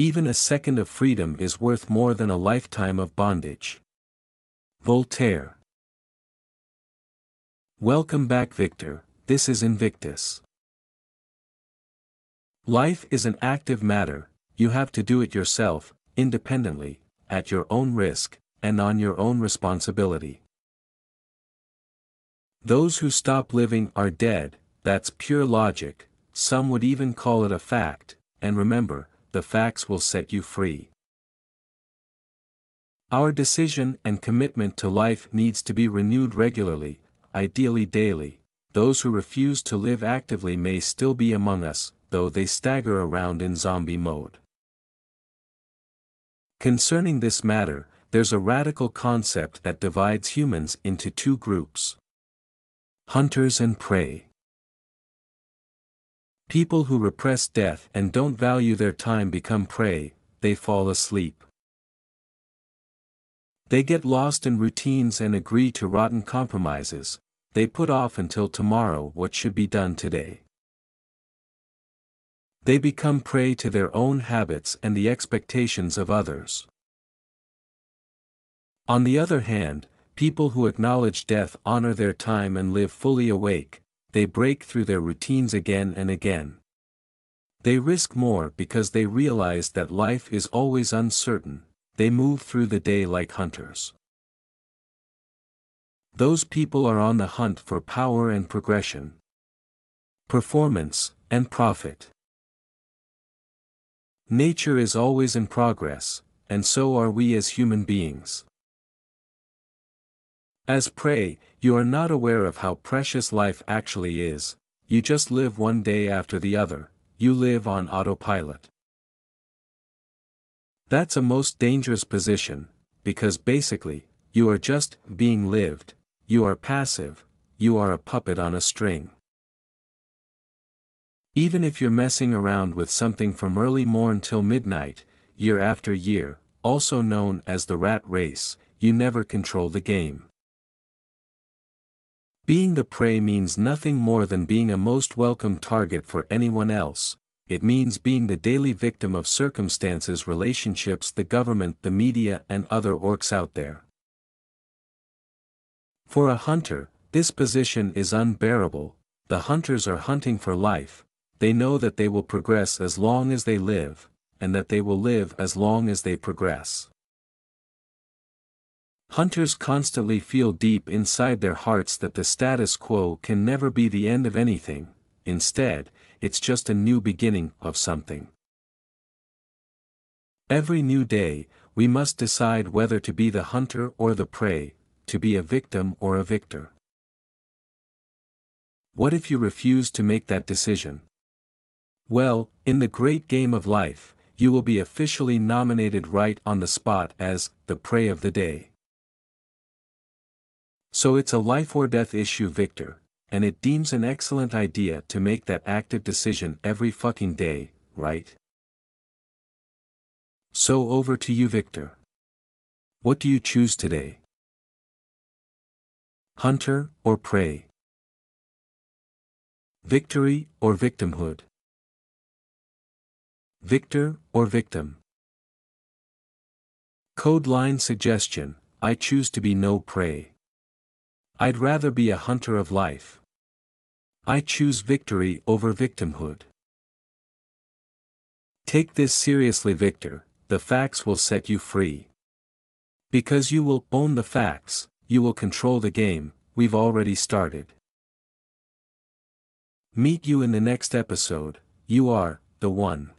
Even a second of freedom is worth more than a lifetime of bondage. Voltaire. Welcome back, Victor. This is Invictus. Life is an active matter. You have to do it yourself, independently, at your own risk, and on your own responsibility. Those who stop living are dead, that's pure logic, some would even call it a fact, and remember, the facts will set you free. Our decision and commitment to life needs to be renewed regularly, ideally daily. Those who refuse to live actively may still be among us, though they stagger around in zombie mode. Concerning this matter, there's a radical concept that divides humans into two groups: hunters and prey. People who repress death and don't value their time become prey. They fall asleep. They get lost in routines and agree to rotten compromises. They put off until tomorrow what should be done today. They become prey to their own habits and the expectations of others. On the other hand, people who acknowledge death honor their time and live fully awake. They break through their routines again and again. They risk more because they realize that life is always uncertain. They move through the day like hunters. Those people are on the hunt for power and progression, performance and profit. Nature is always in progress, and so are we as human beings. As prey, you are not aware of how precious life actually is. You just live one day after the other. You live on autopilot. That's a most dangerous position, because basically, you are just being lived. You are passive. You are a puppet on a string. Even if you're messing around with something from early morn till midnight, year after year, also known as the rat race, you never control the game. Being the prey means nothing more than being a most welcome target for anyone else. It means being the daily victim of circumstances, relationships, the government, the media, and other orcs out there. For a hunter, this position is unbearable. The hunters are hunting for life. They know that they will progress as long as they live, and that they will live as long as they progress. Hunters constantly feel deep inside their hearts that the status quo can never be the end of anything. Instead, it's just a new beginning of something. Every new day, we must decide whether to be the hunter or the prey, to be a victim or a victor. What if you refuse to make that decision? Well, in the great game of life, you will be officially nominated right on the spot as the prey of the day. So it's a life or death issue, Victor. And it deems an excellent idea to make that active decision every fucking day, right? So over to you, Victor. What do you choose today? Hunter or prey? Victory or victimhood? Victor or victim? Code line suggestion: I choose to be no prey. I'd rather be a hunter of life. I choose victory over victimhood. Take this seriously, Victor. The facts will set you free. Because you will own the facts, you will control the game. We've already started. Meet you in the next episode. You are the one.